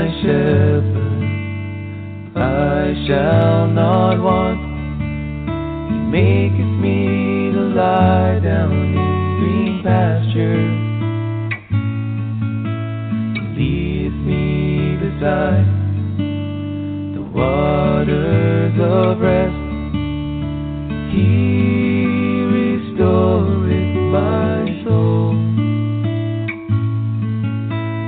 my shepherd, I shall not want. He maketh me to lie down in green pastures. He leadeth me beside the waters of rest. He restoreth my soul.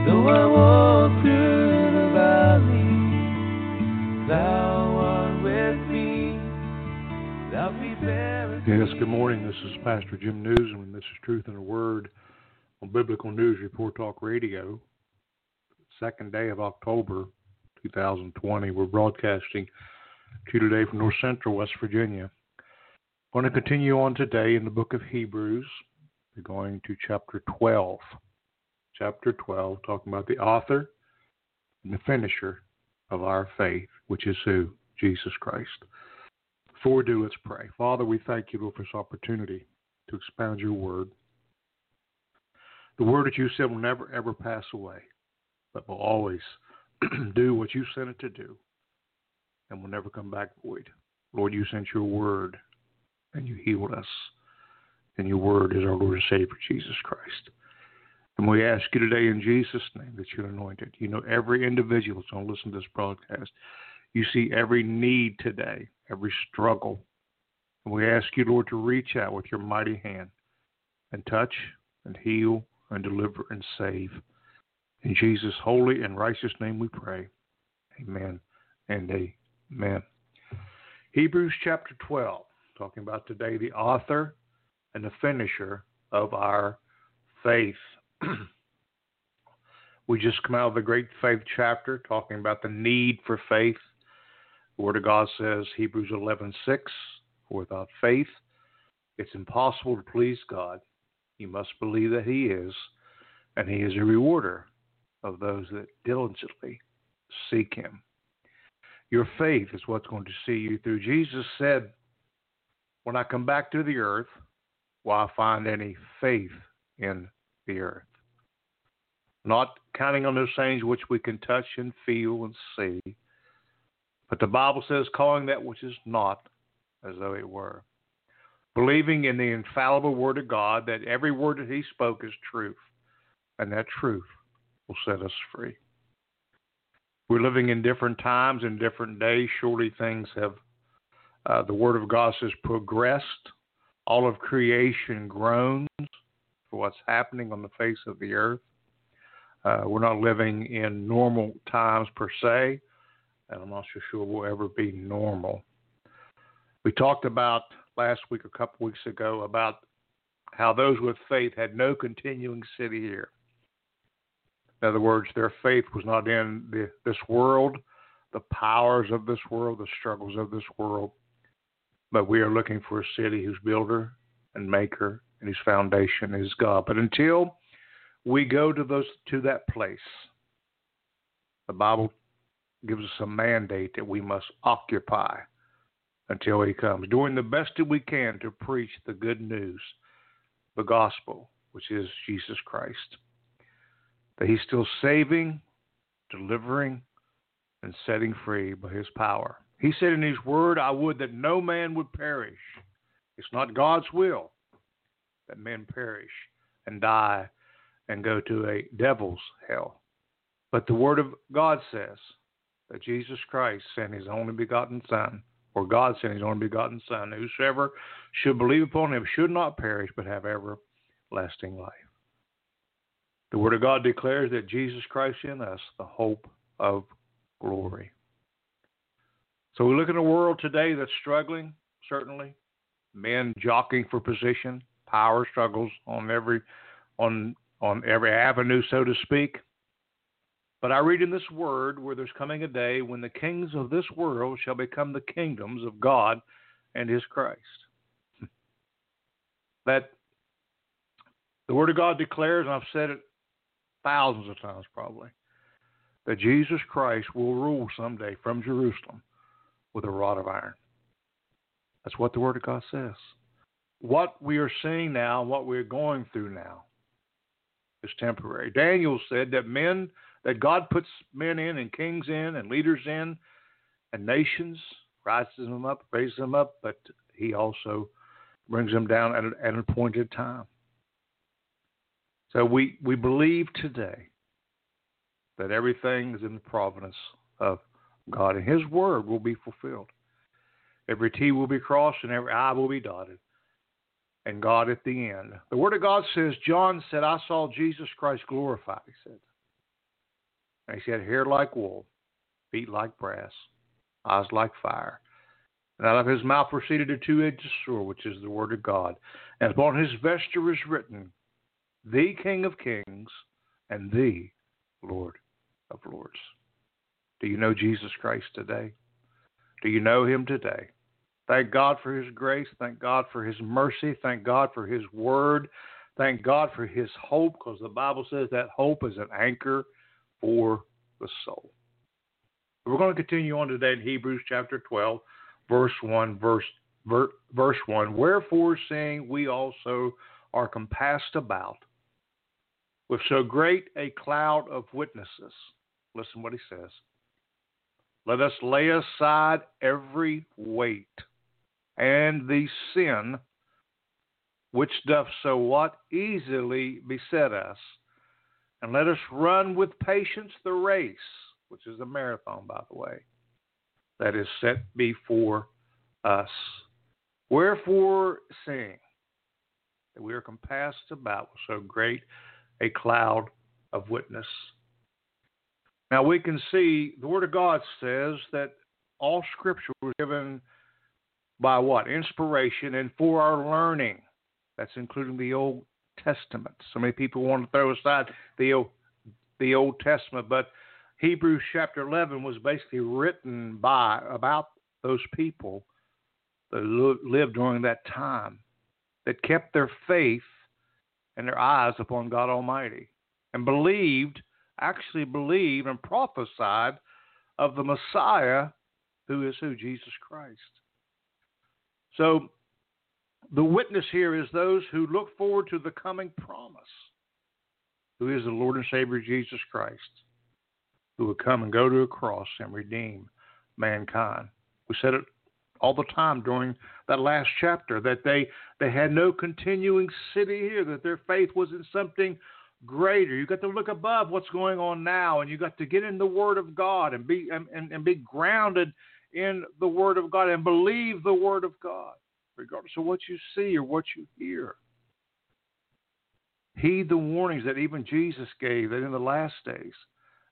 Though I walk through the valley, thou art with me. Thou preparest me. Yes, good morning. This is Pastor Jim Nuzum, and this is Truth in a Word on Biblical News Report Talk Radio. Second day of October 2020. We're broadcasting to you today from North Central West Virginia. We're going to continue on today in the book of Hebrews. We're going to chapter 12. Chapter 12, talking about the author and the finisher of our faith, which is who? Jesus Christ. Before we do, let's pray. Father, we thank you for this opportunity to expound your word. The word that you said will never, ever pass away, but will always do what you sent it to do and will never come back void. Lord, you sent your word, and you healed us. And your word is our Lord and Savior, Jesus Christ. And we ask you today in Jesus' name that you're anointed. You know every individual that's going to listen to this broadcast. You see every need today, every struggle. And we ask you, Lord, to reach out with your mighty hand and touch and heal and deliver and save. In Jesus' holy and righteous name we pray. Amen and amen. Hebrews chapter 12. Talking about today, the author and the finisher of our faith. We just come out of the great faith chapter, talking about the need for faith. The Word of God says, Hebrews 11:6, for without faith, it's impossible to please God. You must believe that He is, and He is a rewarder of those that diligently seek Him. Your faith is what's going to see you through. Jesus said, when I come back to the earth, will I find any faith in the earth? Not counting on those things which we can touch and feel and see. But the Bible says, calling that which is not as though it were. Believing in the infallible word of God, that every word that He spoke is truth. And that truth will set us free. We're living in different times and different days. Surely things have the Word of God says progressed. All of creation groans for what's happening on the face of the earth. We're not living in normal times per se, and I'm not so sure we'll ever be normal. We talked about last week, a couple weeks ago, about how those with faith had no continuing city here. In other words, their faith was not in this world, the powers of this world, the struggles of this world. But we are looking for a city whose builder and maker and whose foundation is God. But until we go to that place, the Bible gives us a mandate that we must occupy until He comes, doing the best that we can to preach the good news, the gospel, which is Jesus Christ. That He's still saving, delivering, and setting free by His power. He said in His word, I would that no man would perish. It's not God's will that men perish and die and go to a devil's hell. But the word of God says that Jesus Christ sent His only begotten Son, or God sent His only begotten Son. Whosoever should believe upon Him should not perish but have everlasting life. The word of God declares that Jesus Christ in us, the hope of glory. So we look at a world today that's struggling, certainly. Men jockeying for position, power struggles on every avenue, so to speak. But I read in this word where there's coming a day when the kings of this world shall become the kingdoms of God and His Christ. That the Word of God declares, and I've said it thousands of times probably, that Jesus Christ will rule someday from Jerusalem with a rod of iron. That's what the Word of God says. What we are seeing now, what we're going through now, is temporary. Daniel said that men that God puts men in and kings in and leaders in and nations, rises them up, raises them up, but he also brings them down at an appointed time. So we believe today that everything is in the providence of God, and his word will be fulfilled. Every T will be crossed and every I will be dotted. And God at the end. The word of God says, John said, I saw Jesus Christ glorified, he said. And he said, hair like wool, feet like brass, eyes like fire. And out of his mouth proceeded a two-edged sword, which is the word of God. And upon his vesture is written, the King of Kings and the Lord of Lords. Do you know Jesus Christ today? Do you know him today? Thank God for his grace. Thank God for his mercy. Thank God for his word. Thank God for his hope, because the Bible says that hope is an anchor for the soul. We're going to continue on today in Hebrews chapter 12, verse 1. Wherefore, seeing we also are compassed about with so great a cloud of witnesses, listen what he says, let us lay aside every weight and the sin which doth so what easily beset us, and let us run with patience the race, which is a marathon, by the way, that is set before us. Wherefore, seeing that we are compassed about with so great a cloud of witness. Now we can see the Word of God says that all Scripture was given by what? Inspiration and for our learning. That's including the Old Testament. So many people want to throw aside the Old Testament, but Hebrews chapter 11 was basically written about those people that lived during that time, that kept their faith and their eyes upon God Almighty and believed and prophesied of the Messiah, who is Jesus Christ. So the witness here is those who look forward to the coming promise, who is the Lord and Savior Jesus Christ, who will come and go to a cross and redeem mankind. We said it all the time during that last chapter, that they had no continuing city here, that their faith was in something greater. You got to look above what's going on now, and you got to get in the Word of God and be grounded in the Word of God and believe the Word of God, regardless of what you see or what you hear. Heed the warnings that even Jesus gave, that in the last days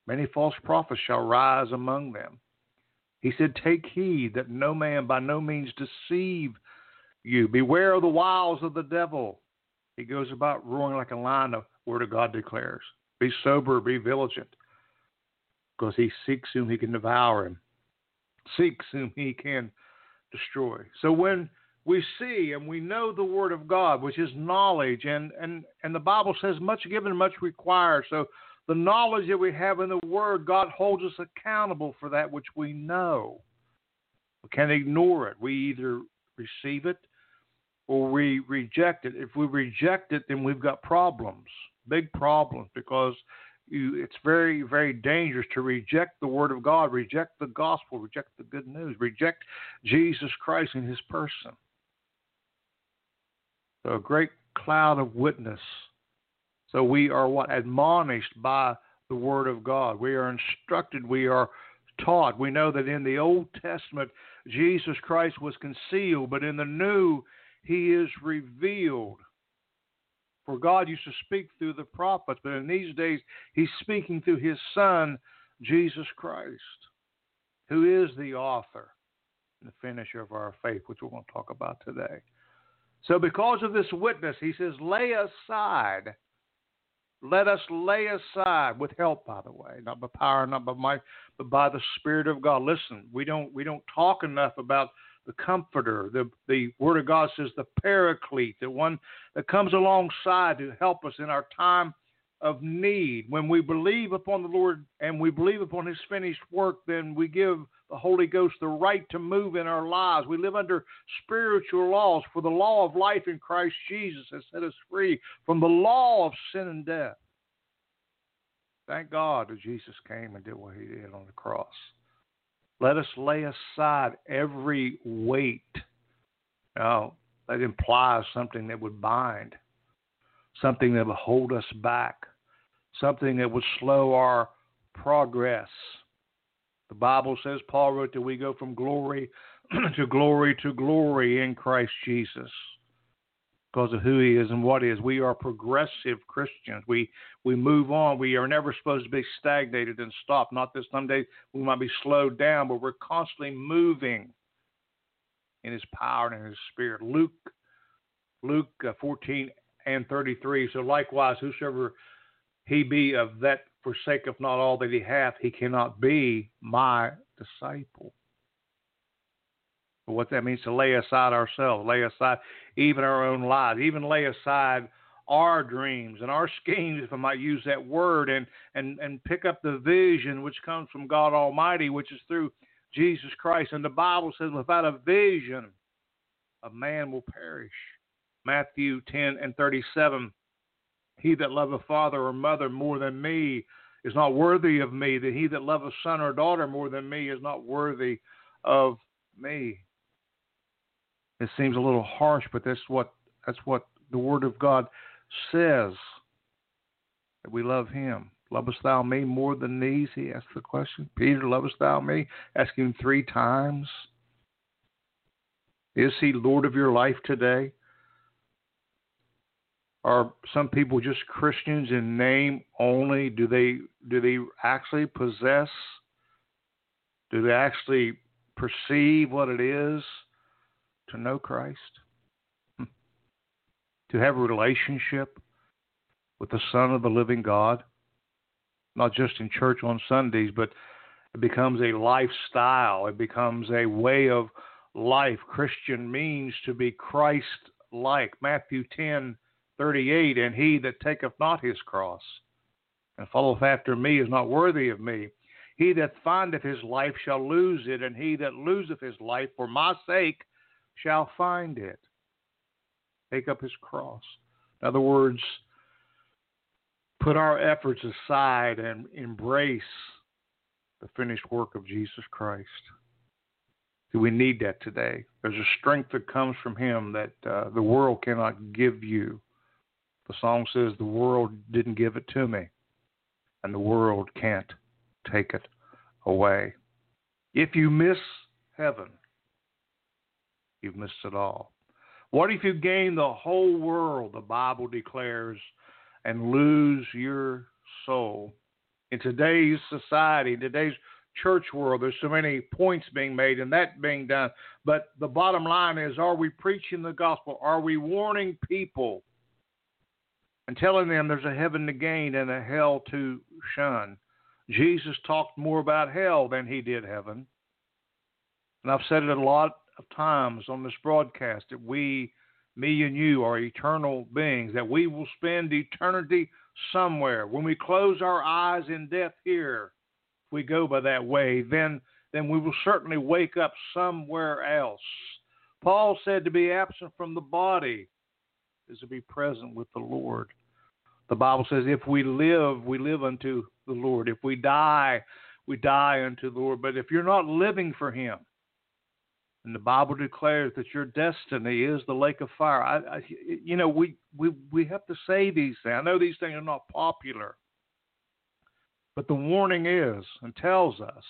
many false prophets shall rise among them. He said, take heed that no man by no means deceive you. Beware of the wiles of the devil. He goes about roaring like a lion, the Word of God declares. Be sober, be vigilant, because he seeks whom he can devour and seeks whom he can destroy. So when we see and we know the Word of God, which is knowledge, and the Bible says much given, much required. So the knowledge that we have in the Word, God holds us accountable for that which we know. We can't ignore it. We either receive it or we reject it. If we reject it, then we've got problems, big problems, because it's very, very dangerous to reject the Word of God, reject the gospel, reject the good news, reject Jesus Christ and his person. So a great cloud of witness. So we are what? Admonished by the Word of God. We are instructed. We are taught. We know that in the Old Testament, Jesus Christ was concealed, but in the New, he is revealed. For God used to speak through the prophets, but in these days, he's speaking through his Son, Jesus Christ, who is the author and the finisher of our faith, which we're going to talk about today. So because of this witness, he says, let us lay aside, with help, by the way, not by power, not by might, but by the Spirit of God. Listen, we don't talk enough about the Comforter. The Word of God says the Paraclete, the one that comes alongside to help us in our time of need. When we believe upon the Lord and we believe upon his finished work, then we give the Holy Ghost the right to move in our lives. We live under spiritual laws, for the law of life in Christ Jesus has set us free from the law of sin and death. Thank God that Jesus came and did what he did on the cross. Let us lay aside every weight that implies something that would bind, something that would hold us back, something that would slow our progress. The Bible says, Paul wrote, that we go from glory to glory to glory in Christ Jesus because of who he is and what he is. We are progressive Christians. We move on. We are never supposed to be stagnated and stopped. Not that some days we might be slowed down, but we're constantly moving in his power and in his spirit. Luke 14 and 33, so likewise, whosoever he be of that forsaketh not all that he hath, he cannot be my disciple. But what that means, to lay aside ourselves, lay aside even our own lives, even lay aside our dreams and our schemes, if I might use that word, and pick up the vision which comes from God Almighty, which is through Jesus Christ. And the Bible says, without a vision, a man will perish. Matthew 10 and 37, he that loveth father or mother more than me is not worthy of me. That he that loveth son or daughter more than me is not worthy of me. It seems a little harsh, but that's what the Word of God says, that we love him. Lovest thou me more than these? He asked the question. Peter, lovest thou me? Ask him 3 times. Is he Lord of your life today? Are some people just Christians in name only? Do they actually possess? Do they actually perceive what it is to know Christ? To have a relationship with the Son of the living God? Not just in church on Sundays, but it becomes a lifestyle. It becomes a way of life. Christian means to be Christ-like. Matthew 10:38, and he that taketh not his cross and followeth after me is not worthy of me. He that findeth his life shall lose it, and he that loseth his life for my sake shall find it. Take up his cross. In other words, put our efforts aside and embrace the finished work of Jesus Christ. Do we need that today? There's a strength that comes from him that the world cannot give you. The song says, the world didn't give it to me, and the world can't take it away. If you miss heaven, you've missed it all. What if you gain the whole world, the Bible declares, and lose your soul? In today's society, in today's church world, there's so many points being made and that being done. But the bottom line is, are we preaching the gospel? Are we warning people and telling them there's a heaven to gain and a hell to shun? Jesus talked more about hell than he did heaven. And I've said it a lot of times on this broadcast, that we, me and you, are eternal beings, that we will spend eternity somewhere. When we close our eyes in death here, if we go by that way, then we will certainly wake up somewhere else. Paul said to be absent from the body is to be present with the Lord. The Bible says, if we live, we live unto the Lord. If we die, we die unto the Lord. But if you're not living for him, and the Bible declares that your destiny is the lake of fire. We have to say these things. I know these things are not popular, but the warning is and tells us.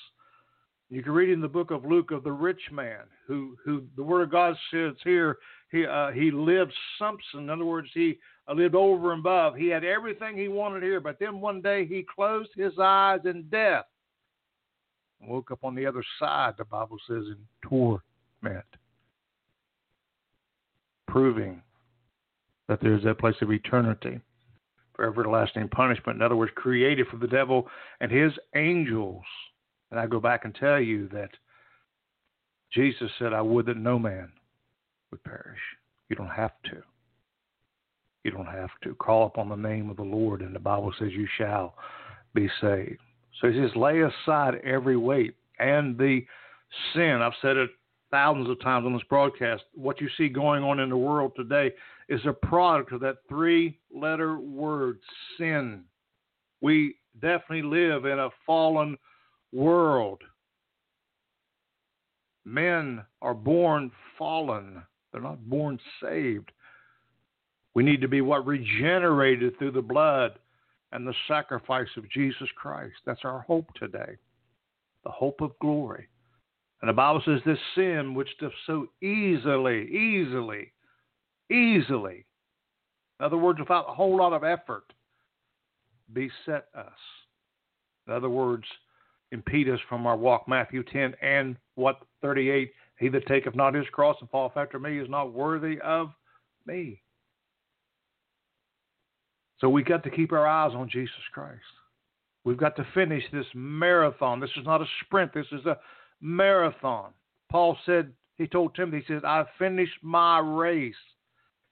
You can read in the book of Luke of the rich man who the Word of God says here, he lived something. In other words, he lived over and above. He had everything he wanted here, but then one day he closed his eyes in death and woke up on the other side, the Bible says, in torment. Proving that there's that place of eternity for everlasting punishment. In other words, created for the devil and his angels. And I go back and tell you that Jesus said, I would that no man would perish. You don't have to. You don't have to. Call upon the name of the Lord, and the Bible says you shall be saved. So he says, lay aside every weight and the sin. I've said it thousands of times on this broadcast. What you see going on in the world today is a product of that 3-letter word, sin. We definitely live in a fallen world. Men are born fallen. They're not born saved. We need to be regenerated through the blood and the sacrifice of Jesus Christ. That's our hope today, the hope of glory. And the Bible says this sin, which does so easily, in other words, without a whole lot of effort, beset us. In other words, impede us from our walk. Matthew 10 and 38, he that taketh not his cross and falleth after me is not worthy of me. So we got to keep our eyes on Jesus Christ. We've got to finish this marathon. This is not a sprint. This is a marathon. Paul said, he told Timothy, he says, I've finished my race.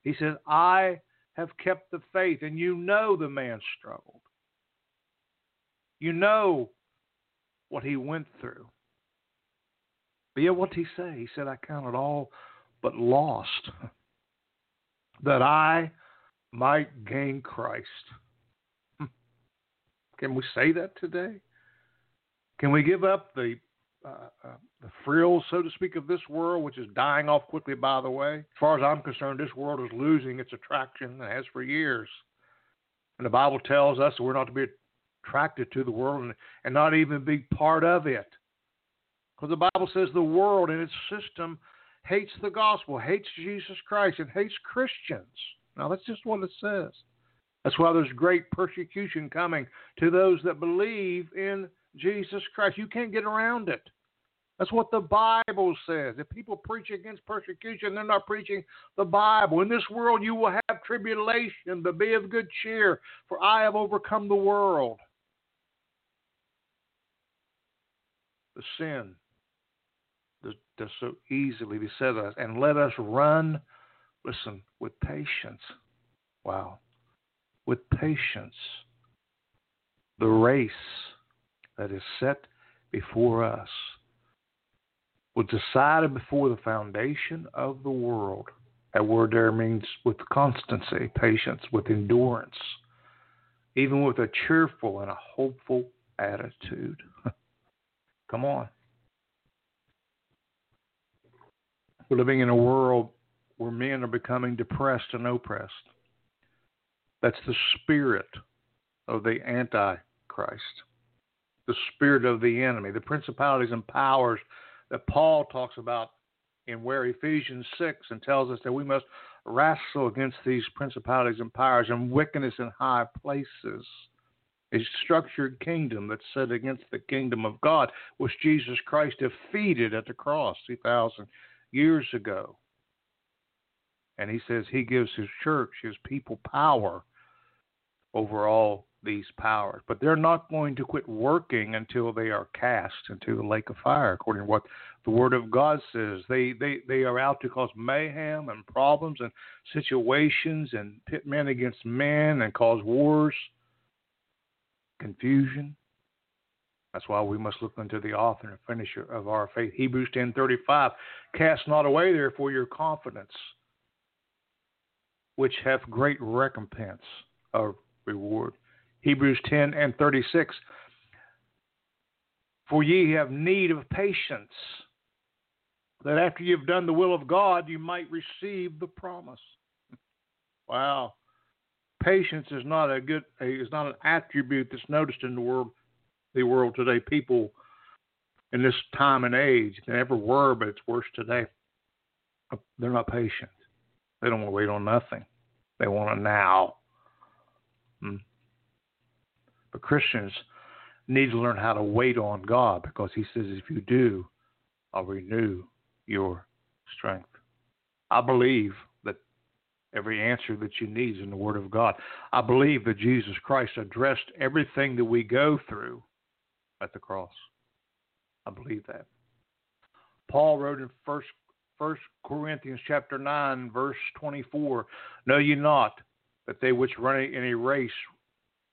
He says, I have kept the faith. And you know the man struggled. You know what he went through. But yet what did he say? He said, I count it all but lost, that I might gain Christ. Can we say that today? Can we give up the frills, so to speak, of this world, which is dying off quickly, by the way? As far as I'm concerned, this world is losing its attraction and has for years. And the Bible tells us that we're not to be attracted to the world and not even be part of it. Because the Bible says the world and its system hates the gospel, hates Jesus Christ, and hates Christians. Now, that's just what it says. That's why there's great persecution coming to those that believe in Jesus Christ. You can't get around it. That's what the Bible says. If people preach against persecution, they're not preaching the Bible. In this world, you will have tribulation, but be of good cheer, for I have overcome the world. The sin does so easily beset us, and let us run, listen, with patience. Wow. With patience, the race that is set before us was decided before the foundation of the world. That word there means with constancy, patience, with endurance, even with a cheerful and a hopeful attitude. Come on. We're living in a world where men are becoming depressed and oppressed. That's the spirit of the Antichrist, the spirit of the enemy, the principalities and powers that Paul talks about in where Ephesians 6 and tells us that we must wrestle against these principalities and powers and wickedness in high places. A structured kingdom that's set against the kingdom of God, which Jesus Christ defeated at the cross 2,000 years ago. And he says he gives his church, his people, power over all these powers. But they're not going to quit working until they are cast into the lake of fire, according to what the Word of God says. They are out to cause mayhem and problems and situations and pit men against men and cause wars, confusion. That's why we must look unto the author and finisher of our faith. Hebrews 10:35, cast not away therefore your confidence, which have great recompense of reward. Hebrews 10 and 36. For ye have need of patience, that after you've done the will of God, you might receive the promise. Wow. Patience is not an attribute that's noticed in the world today. People in this time and age, they never were, but it's worse today. They're not patient. They don't want to wait on nothing. They want it now. But Christians need to learn how to wait on God, because he says, if you do, I'll renew your strength. I believe that every answer that you need is in the Word of God. I believe that Jesus Christ addressed everything that we go through at the cross. I believe that. Paul wrote in 1 Corinthians chapter 9, verse 24, know ye not that they which run in a race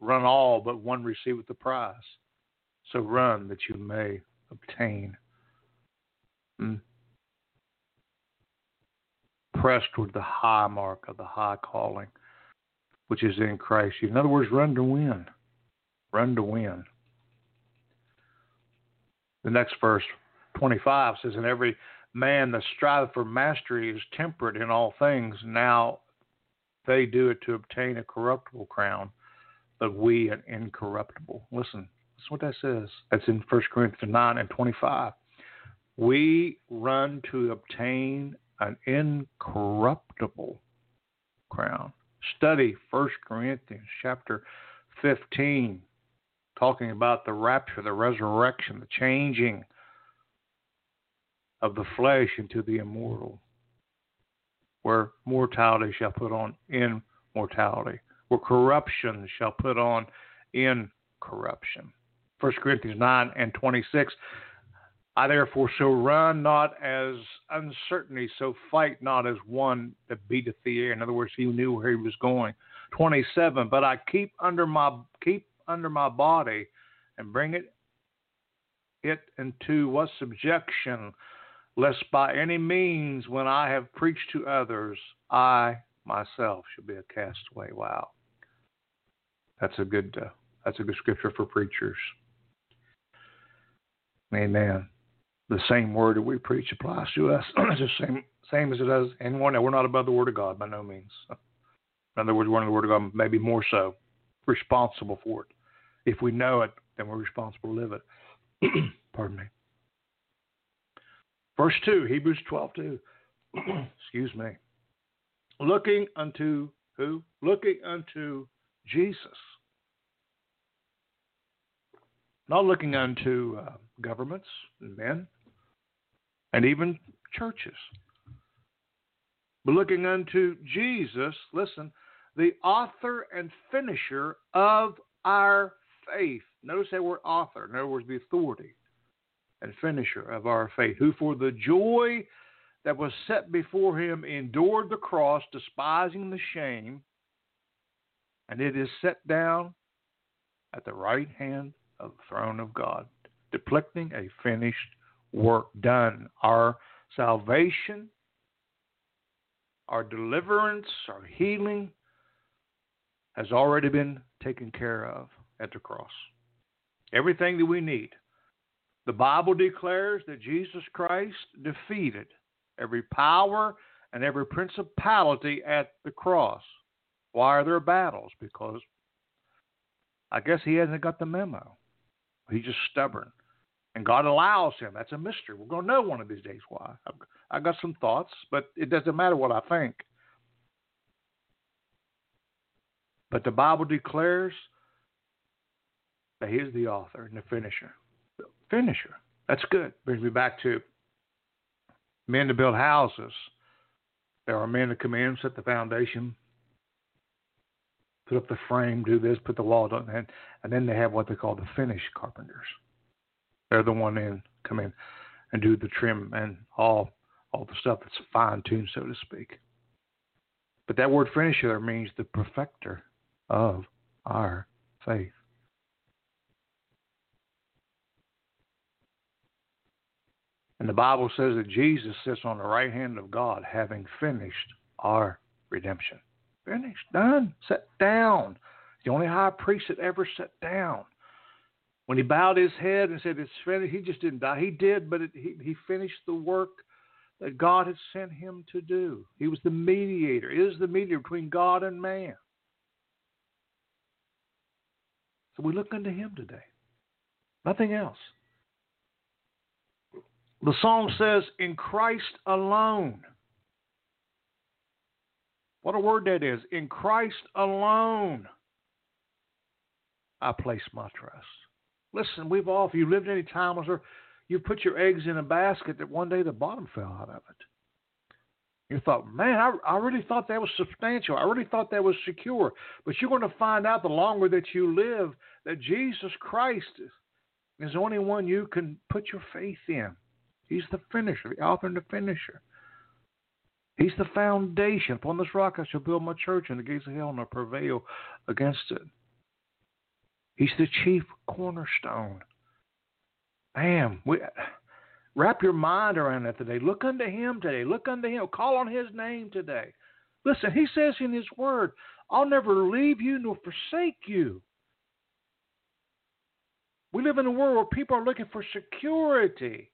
run all, but one receiveth the prize. So run that you may obtain. Press toward the high mark of the high calling, which is in Christ. In other words, run to win. run to win. The next verse, 25, says, and every man that striveth for mastery is temperate in all things. Now they do it to obtain a corruptible crown, but we an incorruptible. Listen, that's what that says. That's in 1 Corinthians 9 and 25. We run to obtain an incorruptible crown. Study 1 Corinthians chapter 15, talking about the rapture, the resurrection, the changing of the flesh into the immortal, where mortality shall put on immortality, where corruption shall put on incorruption. 1 Corinthians 9 and 26, I therefore shall run not as uncertainty, so fight not as one that beateth the air. In other words, he knew where he was going. 27, but I keep under my body and bring it into what subjection, lest by any means when I have preached to others, I myself shall be a castaway. Wow, that's a good scripture for preachers. Amen. The same word that we preach applies to us. It's the same as it does anyone. We're not above the Word of God by no means. In other words, we're in the Word of God, maybe more so, responsible for it. If we know it, then we're responsible to live it. Pardon me. Verse 2, Hebrews 12:2. Excuse me. Looking unto who? Looking unto Jesus. Not looking unto governments and men and even churches, but looking unto Jesus, listen, the author and finisher of our faith. Notice that word author, in other words, the authority and finisher of our faith, who for the joy that was set before him endured the cross, despising the shame, and it is set down at the right hand of the throne of God, depicting a finished work done. Our salvation, our deliverance, our healing has already been taken care of at the cross. Everything that we need. The Bible declares that Jesus Christ defeated every power and every principality at the cross. Why are there battles? Because I guess he hasn't got the memo. He's just stubborn. And God allows him. That's a mystery. We're going to know one of these days why. I got some thoughts, but it doesn't matter what I think. But the Bible declares that he is the author and the finisher. The finisher. That's good. Brings me back to men to build houses. There are men to come in, set the foundation, put up the frame, do this, put the wall down, and then they have what they call the finished carpenters. They're the one in come in and do the trim and all the stuff that's fine-tuned, so to speak. But that word finisher means the perfecter of our faith. And the Bible says that Jesus sits on the right hand of God, having finished our redemption. Finished, done, sat down. The only high priest that ever sat down. When he bowed his head and said, it's finished, he just didn't die. He did, but he finished the work that God had sent him to do. He was the mediator, is the mediator between God and man. So we look unto him today. Nothing else. The song says, in Christ alone. What a word that is. In Christ alone, I place my trust. Listen, we've all, if you lived any time, you put your eggs in a basket that one day the bottom fell out of it. You thought, man, I really thought that was substantial. I really thought that was secure. But you're going to find out the longer that you live that Jesus Christ is the only one you can put your faith in. He's the finisher, the author and the finisher. He's the foundation. Upon this rock I shall build my church, and the gates of hell will not prevail against it. He's the chief cornerstone. Man, wrap your mind around that today. Look unto him today. Look unto him. Call on his name today. Listen, he says in his word, I'll never leave you nor forsake you. We live in a world where people are looking for security.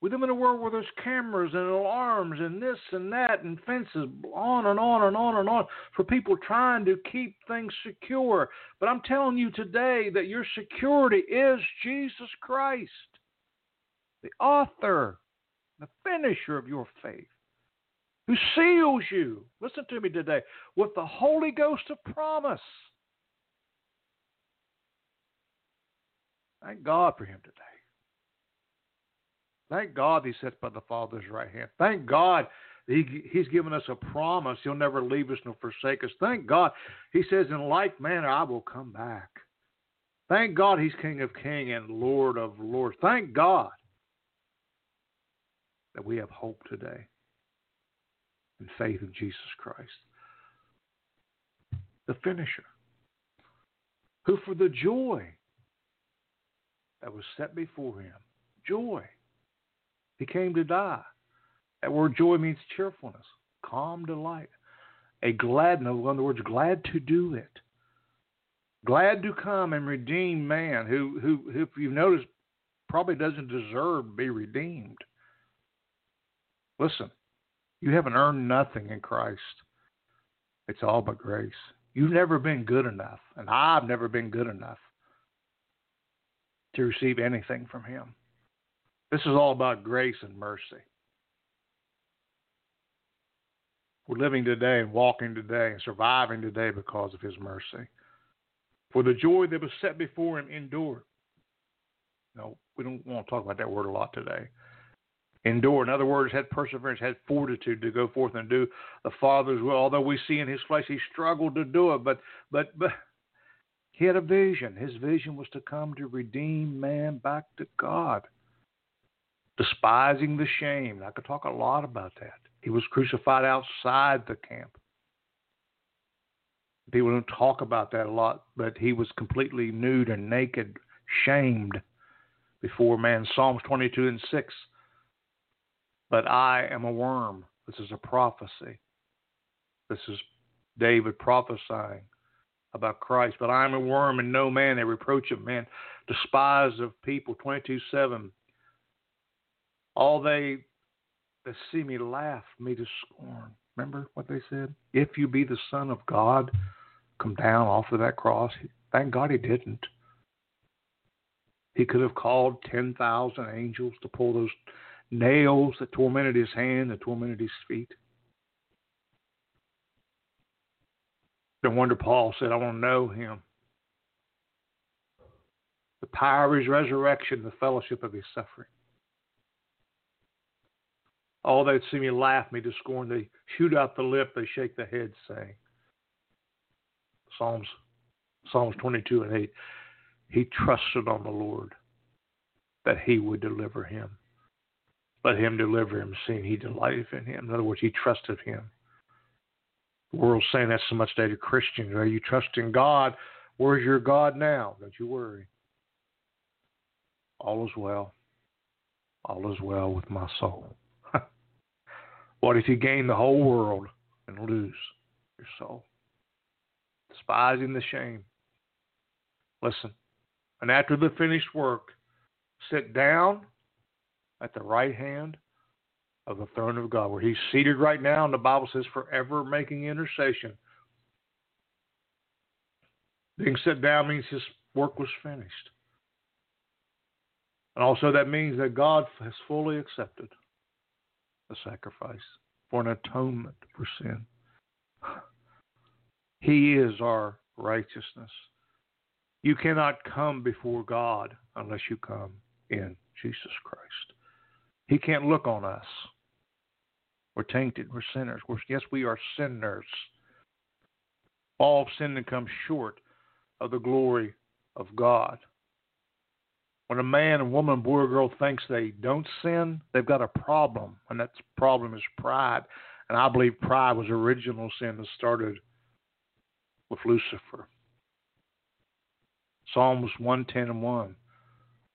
We live in a world where there's cameras and alarms and this and that and fences on and on and on and on for people trying to keep things secure. But I'm telling you today that your security is Jesus Christ, the author, the finisher of your faith, who seals you, listen to me today, with the Holy Ghost of promise. Thank God for him today. Thank God he sits by the Father's right hand. Thank God he's given us a promise. He'll never leave us nor forsake us. Thank God he says, in like manner, I will come back. Thank God he's King of kings and Lord of lords. Thank God that we have hope today and faith in Jesus Christ, the finisher, who for the joy that was set before him, joy, he came to die. That word joy means cheerfulness, calm delight, a glad, in other words, glad to do it. Glad to come and redeem man who if you've noticed, probably doesn't deserve to be redeemed. Listen, you haven't earned nothing in Christ. It's all but grace. You've never been good enough, and I've never been good enough to receive anything from him. This is all about grace and mercy. We're living today and walking today and surviving today because of his mercy. For the joy that was set before him endured. No, we don't want to talk about that word a lot today. Endure. In other words, had perseverance, had fortitude to go forth and do the Father's will. Although we see in his flesh he struggled to do it, but he had a vision. His vision was to come to redeem man back to God. Despising the shame. I could talk a lot about that. He was crucified outside the camp. People don't talk about that a lot, but he was completely nude and naked, shamed before man. Psalms 22:6. But I am a worm. This is a prophecy. This is David prophesying about Christ. But I am a worm and no man, a reproach of men, despised of people. 22:7. All they that see me laugh me to scorn. Remember what they said? If you be the Son of God, come down off of that cross. Thank God he didn't. He could have called 10,000 angels to pull those nails that tormented his hand and tormented his feet. No wonder Paul said, I want to know him. The power of his resurrection, the fellowship of his suffering. All they'd see me laugh me to scorn. They shoot out the lip. They shake the head, saying, Psalms 22:8, he trusted on the Lord that he would deliver him. Let him deliver him, seeing he delighted in him. In other words, he trusted him. The world's saying that so much today to Christians. Are you trusting God? Where's your God now? Don't you worry. All is well. All is well with my soul. What if you gain the whole world and lose your soul? Despising the shame. Listen, and after the finished work, sit down at the right hand of the throne of God, where he's seated right now, and the Bible says forever making intercession. Being set down means his work was finished. And also that means that God has fully accepted the sacrifice for an atonement for sin. He is our righteousness. You cannot come before God unless you come in Jesus Christ. He can't look on us. We're tainted. We're sinners. Yes, we are sinners. All have sinned and come short of the glory of God. When a man, a woman, boy, or girl thinks they don't sin, they've got a problem, and that problem is pride. And I believe pride was original sin that started with Lucifer. Psalms 110:1.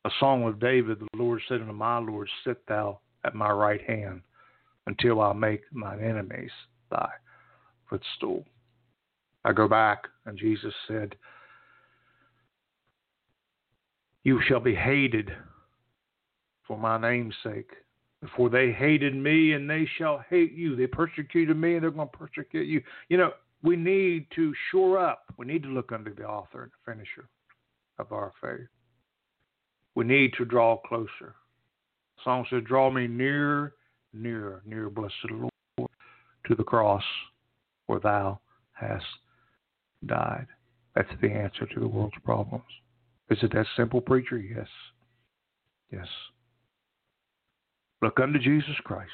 A song of David, the Lord said unto my Lord, sit thou at my right hand until I make mine enemies thy footstool. I go back, and Jesus said, You shall be hated for my name's sake. Before they hated me, and they shall hate you. They persecuted me, and they're going to persecute you. You know, we need to shore up. We need to look unto the author and the finisher of our faith. We need to draw closer. The song says, draw me near, near, near, blessed Lord, to the cross where thou hast died. That's the answer to the world's problems. Is it that simple, preacher? Yes. Yes. Look unto Jesus Christ,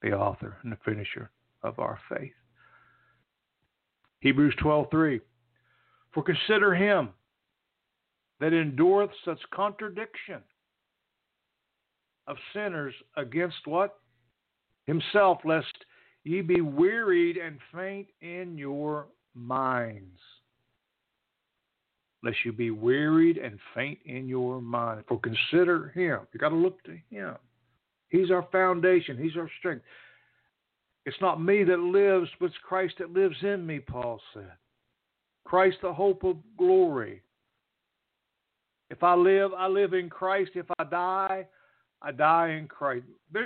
the author and the finisher of our faith. Hebrews 12:3. For consider him that endureth such contradiction of sinners against what? Himself, lest ye be wearied and faint in your minds. Lest you be wearied and faint in your mind. For consider him. You got to look to him. He's our foundation. He's our strength. It's not me that lives, but it's Christ that lives in me, Paul said. Christ, the hope of glory. If I live, I live in Christ. If I die, I die in Christ. There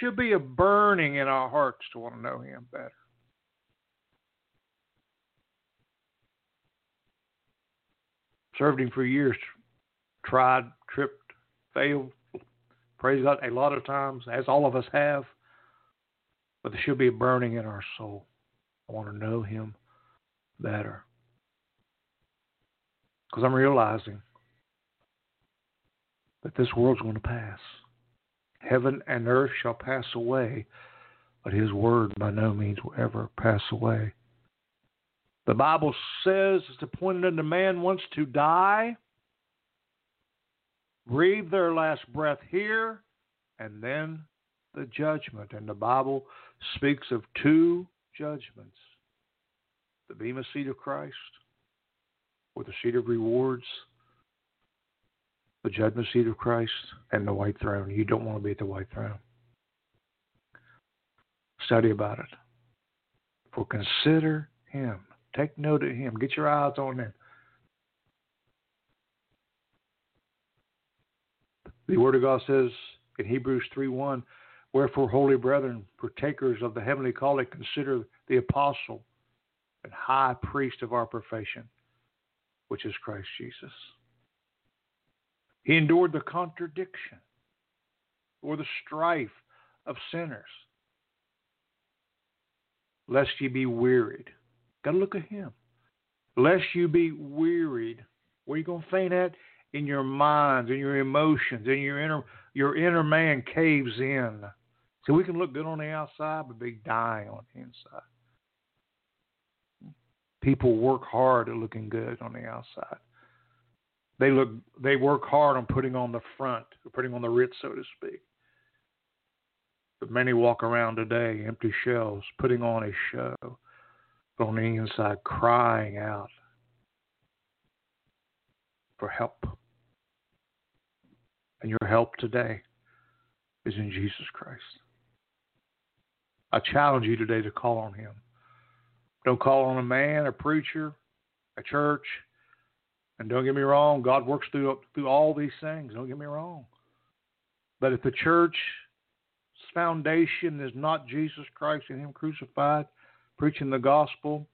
should be a burning in our hearts to want to know him better. Served him for years, tried, tripped, failed. Praise God, a lot of times, as all of us have. But there should be a burning in our soul. I want to know him better. Because I'm realizing that this world's going to pass. Heaven and earth shall pass away, but his word by no means will ever pass away. The Bible says it's appointed unto man once to die, breathe their last breath here, and then the judgment. And the Bible speaks of two judgments. The Bema Seat of Christ, or the Seat of Rewards, the Judgment Seat of Christ, and the White Throne. You don't want to be at the White Throne. Study about it. For consider him. Take note of him. Get your eyes on him. The Word of God says in Hebrews 3:1, wherefore, holy brethren, partakers of the heavenly calling, consider the apostle and high priest of our profession, which is Christ Jesus. He endured the contradiction or the strife of sinners, lest ye be wearied. Got to look at him. Lest you be wearied. Where are you going to faint at? In your minds, in your emotions, in your inner man caves in. So we can look good on the outside, but be dying on the inside. People work hard at looking good on the outside. They work hard on putting on the front, putting on the Ritz, so to speak. But many walk around today, empty shells, putting on a show, but on the inside, crying out for help. And your help today is in Jesus Christ. I challenge you today to call on him. Don't call on a man, a preacher, a church. And don't get me wrong, God works through all these things. Don't get me wrong. But if the church's foundation is not Jesus Christ and him crucified, preaching the gospel,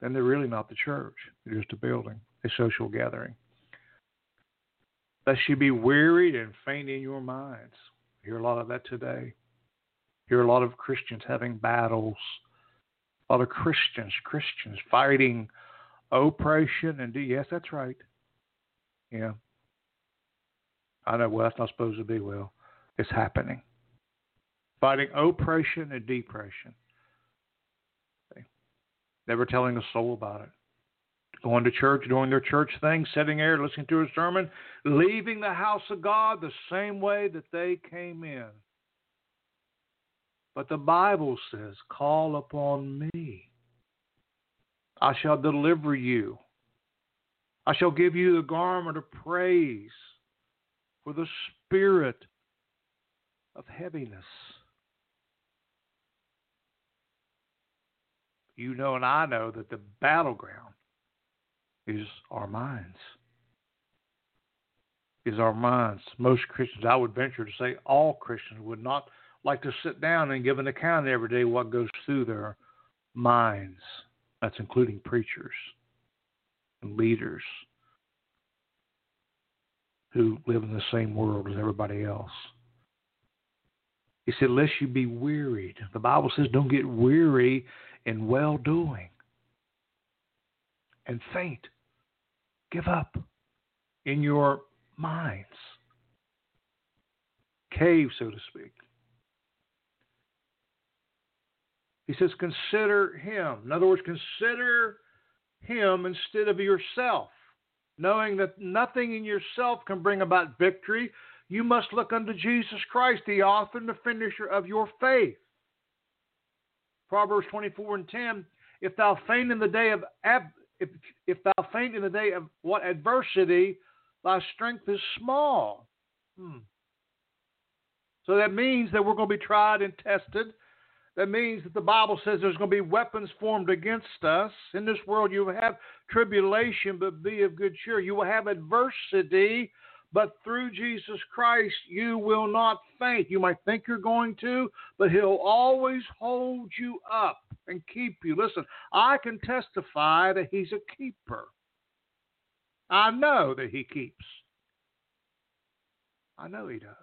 then they're really not the church. They're just a building, a social gathering. Lest you be wearied and faint in your minds. I hear a lot of that today. I hear a lot of Christians having battles. A lot of Christians fighting oppression and yes, that's right. Yeah. I know, well, that's not supposed to be. Well, it's happening. Fighting oppression and depression. Okay. Never telling a soul about it. Going to church, doing their church thing, sitting there, listening to a sermon, leaving the house of God the same way that they came in. But the Bible says, call upon me. I shall deliver you. I shall give you the garment of praise for the spirit of heaviness. You know and I know that the battleground is our minds. is our minds. Most Christians, I would venture to say all Christians, would not like to sit down and give an account every day what goes through their minds. That's including preachers and leaders who live in the same world as everybody else. He said, lest you be wearied. The Bible says don't get weary in well-doing and faint. Give up in your minds. Cave, so to speak. He says, consider him. In other words, consider him instead of yourself, knowing that nothing in yourself can bring about victory. You must look unto Jesus Christ, the author and the finisher of your faith. Proverbs 24:10, if thou faint in the day of what adversity, thy strength is small. So that means that we're going to be tried and tested. That means that the Bible says there's going to be weapons formed against us. In this world you will have tribulation, but be of good cheer. You will have adversity, but through Jesus Christ you will not faint. You might think you're going to, but he'll always hold you up and keep you. Listen, I can testify that he's a keeper. I know that he keeps. I know he does.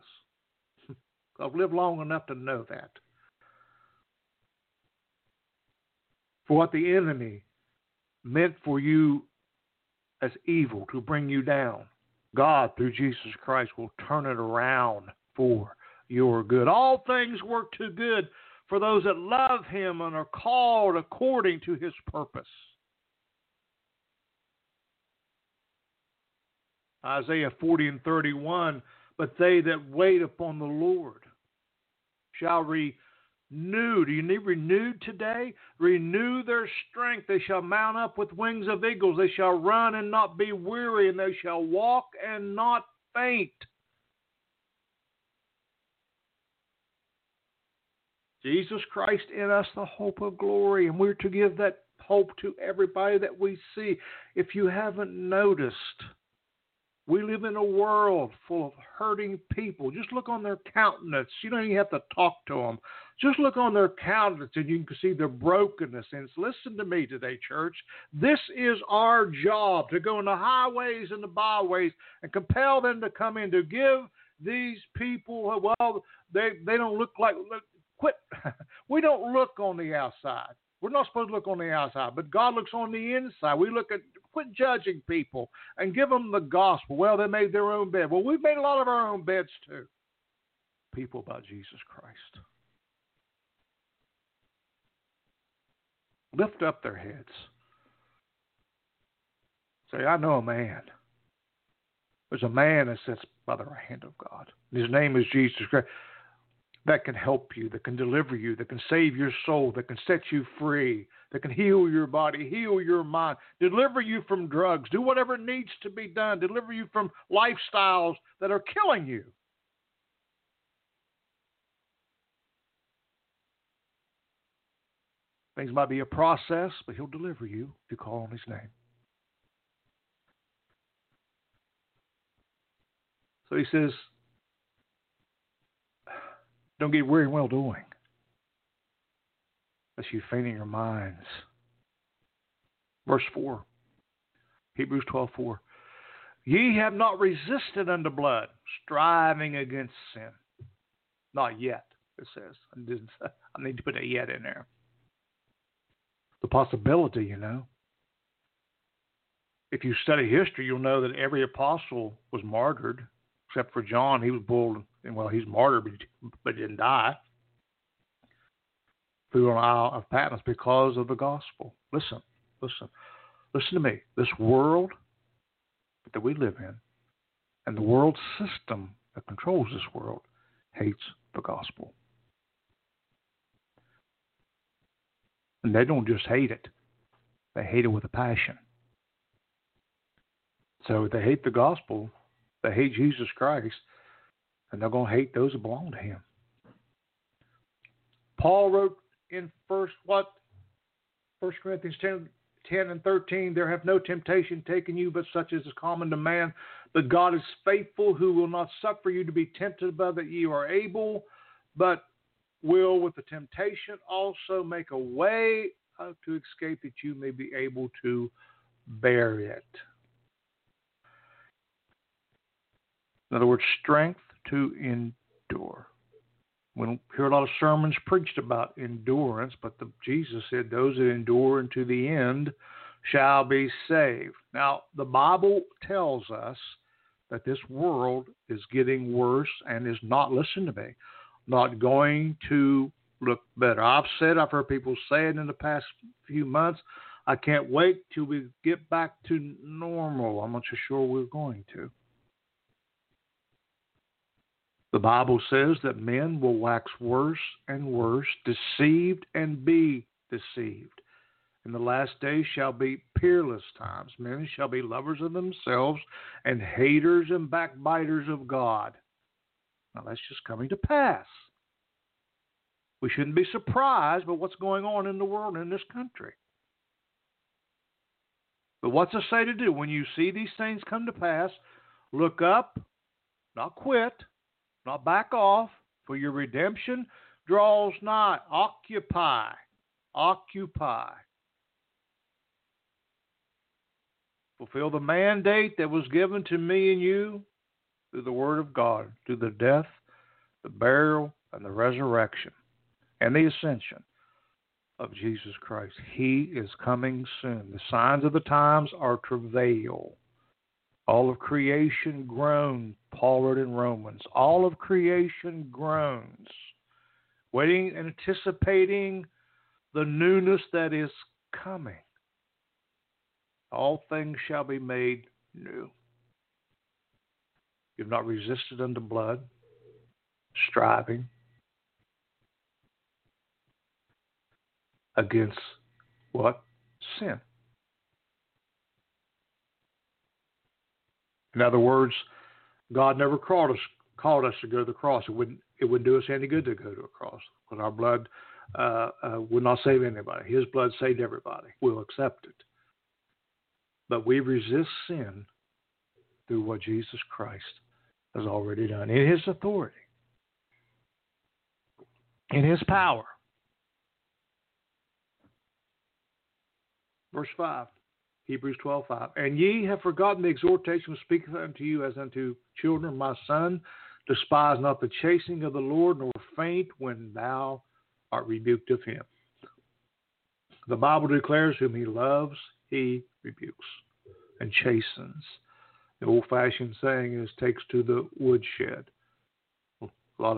I've lived long enough to know that. For what the enemy meant for you as evil to bring you down, God, through Jesus Christ, will turn it around for your good. All things work to good for those that love him and are called according to his purpose. Isaiah 40:31, but they that wait upon the Lord shall renew. Do you need renewed today? Renew their strength. They shall mount up with wings of eagles. They shall run and not be weary, and they shall walk and not faint. Jesus Christ in us, the hope of glory, and we're to give that hope to everybody that we see. If you haven't noticed, we live in a world full of hurting people. Just look on their countenance. You don't even have to talk to them. Just look on their countenance and you can see their brokenness. And listen to me today, church. This is our job, to go in the highways and the byways and compel them to come in, to give these people, well, they don't look like, quit. We don't look on the outside. We're not supposed to look on the outside, but God looks on the inside. We look at, quit judging people and give them the gospel. Well, they made their own bed. Well, we've made a lot of our own beds too. People about Jesus Christ. Lift up their heads. Say, I know a man. There's a man that sits by the right hand of God. His name is Jesus Christ. That can help you, that can deliver you, that can save your soul, that can set you free, that can heal your body, heal your mind, deliver you from drugs, do whatever needs to be done, deliver you from lifestyles that are killing you. Things might be a process, but he'll deliver you if you call on his name. So he says, don't get weary in well doing, lest you faint in your minds. Verse 4, Hebrews 12:4. Ye have not resisted unto blood, striving against sin. Not yet, it says. I need to put a yet in there. The possibility, you know. If you study history, you'll know that every apostle was martyred, except for John. He was boiled. And well, he's martyred, but didn't die. Through an Isle of Patmos because of the gospel. Listen to me. This world that we live in, and the world system that controls this world, hates the gospel. And they don't just hate it; they hate it with a passion. So they hate the gospel. They hate Jesus Christ. And they're going to hate those who belong to him. Paul wrote in 1 Corinthians 10, 10 and 13, there hath no temptation taken you but such as is common to man. But God is faithful, who will not suffer you to be tempted above that ye are able, but will with the temptation also make a way to escape that you may be able to bear it. In other words, strength to endure. We don't hear a lot of sermons preached about endurance, but Jesus said, those that endure unto the end shall be saved. Now, the Bible tells us that this world is getting worse and is not, listen to me, not going to look better. I've heard people say it in the past few months, I can't wait till we get back to normal. I'm not so sure we're going to. The Bible says that men will wax worse and worse, deceived and be deceived. And the last days shall be peerless times. Men shall be lovers of themselves and haters and backbiters of God. Now that's just coming to pass. We shouldn't be surprised by what's going on in the world and in this country. But what's it say to do? When you see these things come to pass, look up, not quit, not back off, for your redemption draws nigh. Occupy. Occupy. Fulfill the mandate that was given to me and you through the word of God, through the death, the burial, and the resurrection, and the ascension of Jesus Christ. He is coming soon. The signs of the times are travail. All of creation groans, Paul wrote in Romans. All of creation groans, waiting and anticipating the newness that is coming. All things shall be made new. You've not resisted unto blood, striving against what? Sin. In other words, God never called us to go to the cross. It wouldn't do us any good to go to a cross, because our blood would not save anybody. His blood saved everybody. We'll accept it. But we resist sin through what Jesus Christ has already done in his authority, in his power. Verse 5. Hebrews 12:5. And ye have forgotten the exhortation which speaketh unto you as unto children. My son, despise not the chastening of the Lord, nor faint when thou art rebuked of him. The Bible declares, whom he loves, he rebukes and chastens. The old-fashioned saying is, takes to the woodshed. A lot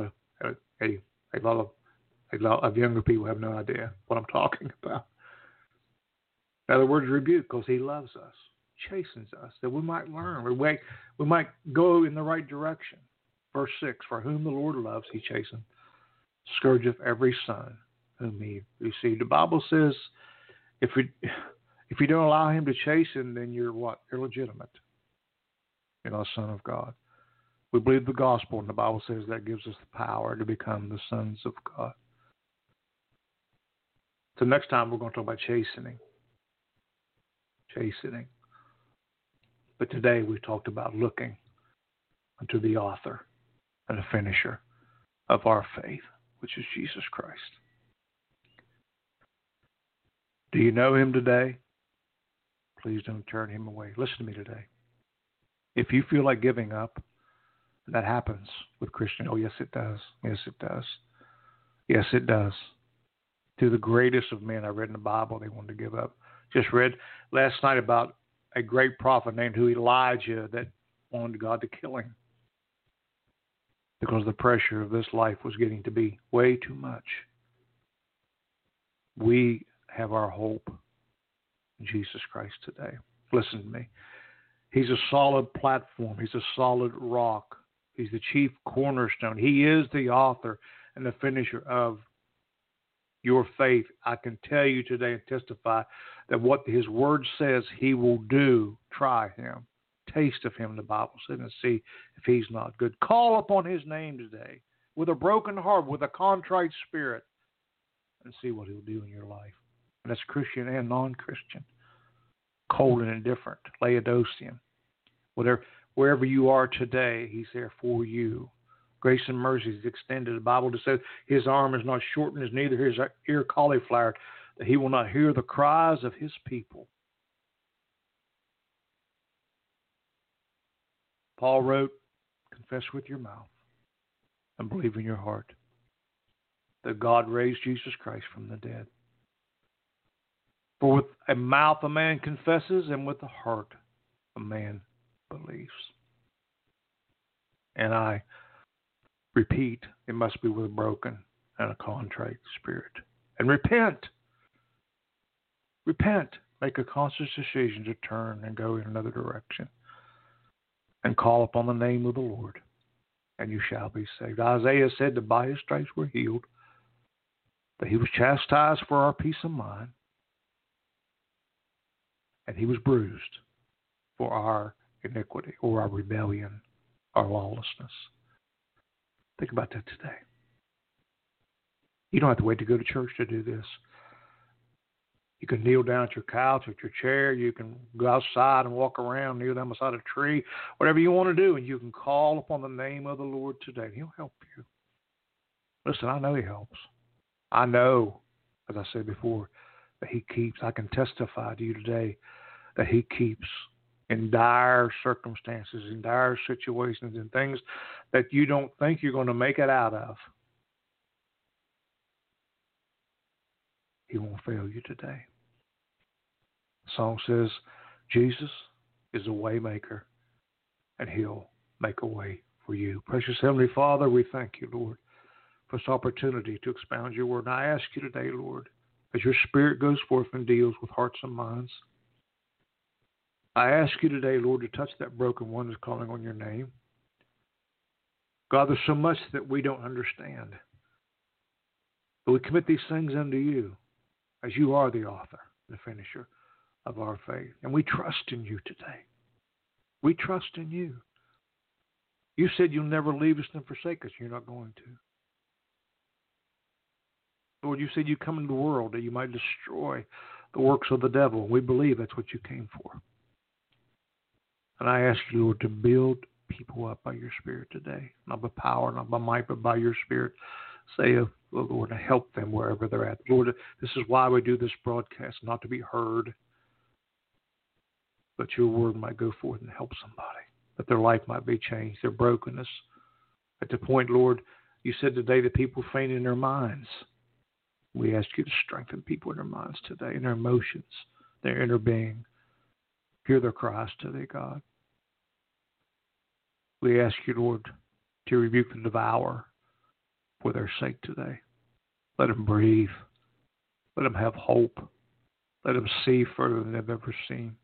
of younger people have no idea what I'm talking about. In other words, rebuke, because he loves us, chastens us, that we might learn, we might go in the right direction. Verse 6, for whom the Lord loves, he chasteneth, scourgeth every son whom he received. The Bible says if you don't allow him to chasten, then you're what? Illegitimate. You're not a son of God. We believe the gospel, and the Bible says that gives us the power to become the sons of God. So next time we're going to talk about chastening. Chastening. But today we talked about looking unto the author and the finisher of our faith, which is Jesus Christ. Do you know him today? Please don't turn him away. Listen to me today. If you feel like giving up, and that happens with Christians. Oh, yes, it does. Yes, it does. Yes, it does. To the greatest of men I read in the Bible, they wanted to give up. Just read last night about a great prophet named Elijah that wanted God to kill him because the pressure of this life was getting to be way too much. We have our hope in Jesus Christ today. Listen to me. He's a solid platform. He's a solid rock. He's the chief cornerstone. He is the author and the finisher of your faith. I can tell you today and testify that what his word says he will do. Try him. Taste of him, the Bible said, and see if he's not good. Call upon his name today with a broken heart, with a contrite spirit, and see what he'll do in your life. And that's Christian and non-Christian. cold and indifferent, Laodicean. Whatever, wherever you are today, he's there for you. Grace and mercy is extended. The Bible says his arm is not shortened, is neither his ear cauliflowered, that he will not hear the cries of his people. Paul wrote, confess with your mouth and believe in your heart that God raised Jesus Christ from the dead. For with a mouth a man confesses, and with the heart a man believes. And I repeat, it must be with a broken and a contrite spirit. And repent. Repent. Make a conscious decision to turn and go in another direction. And call upon the name of the Lord, and you shall be saved. Isaiah said that by his stripes we're healed, that he was chastised for our peace of mind, and he was bruised for our iniquity, or our rebellion, our lawlessness. Think about that today. You don't have to wait to go to church to do this. You can kneel down at your couch, at your chair. You can go outside and walk around, kneel down beside a tree, whatever you want to do. And you can call upon the name of the Lord today. He'll help you. Listen, I know he helps. I know, as I said before, that he keeps. I can testify to you today that he keeps in dire circumstances, in dire situations, in things that you don't think you're going to make it out of. He won't fail you today. The song says, Jesus is a way maker, and he'll make a way for you. Precious Heavenly Father, we thank you, Lord, for this opportunity to expound your word. And I ask you today, Lord, as your spirit goes forth and deals with hearts and minds, I ask you today, Lord, to touch that broken one that's calling on your name. God, there's so much that we don't understand. But we commit these things unto you, as you are the author, the finisher of our faith. And we trust in you today. We trust in you. You said you'll never leave us and forsake us. You're not going to. Lord, you said you come into the world that you might destroy the works of the devil. We believe that's what you came for. And I ask you, Lord, to build people up by your Spirit today. Not by power, not by might, but by your Spirit. Say, oh, Lord, to help them wherever they're at. Lord, this is why we do this broadcast, not to be heard, but your word might go forth and help somebody, that their life might be changed, their brokenness. At the point, Lord, you said today that people faint in their minds. We ask you to strengthen people in their minds today, in their emotions, their inner being. Hear their cries today, God. We ask you, Lord, to rebuke the devourer for their sake today. Let them breathe. Let them have hope. Let them see further than they've ever seen.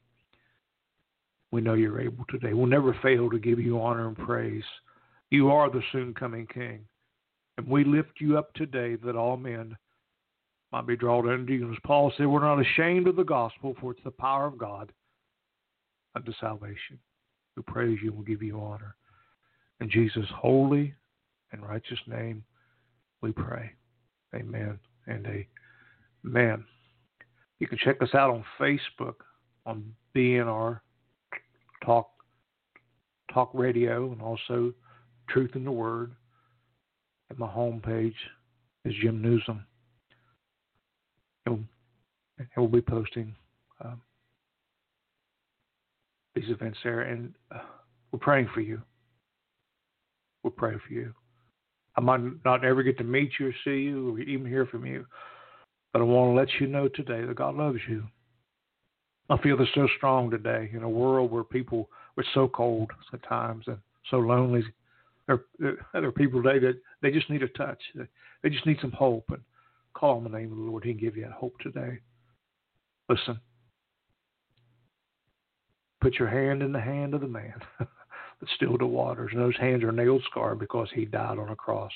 We know you're able today. We'll never fail to give you honor and praise. You are the soon-coming King. And we lift you up today that all men might be drawn unto you. As Paul said, we're not ashamed of the gospel, for it's the power of God unto salvation. We praise you and we'll give you honor. In Jesus' holy and righteous name, we pray. Amen and amen. You can check us out on Facebook on BNR Talk Radio, and also Truth in the Word. And my homepage is Jim Nuzum. And we'll be posting these events there. And we're praying for you. We'll pray for you. I might not ever get to meet you or see you or even hear from you. But I want to let you know today that God loves you. I feel this so strong today in a world where people are so cold at times and so lonely. There are people today that they just need a touch. They just need some hope. And call on the name of the Lord. He can give you that hope today. Listen. Put your hand in the hand of the man. But still the waters, and those hands are nailed scarred because he died on a cross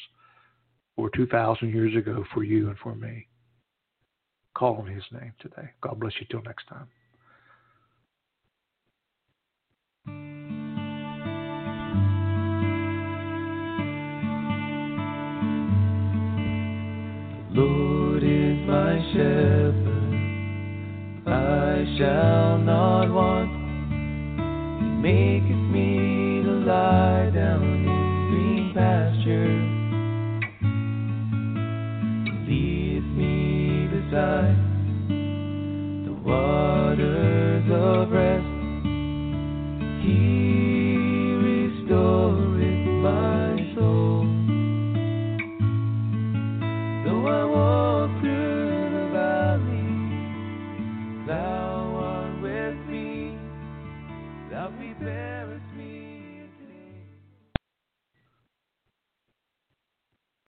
over 2,000 years ago for you and for me. Call on his name today. God bless you till next time. The Lord is my shepherd, I shall shall not want. Make it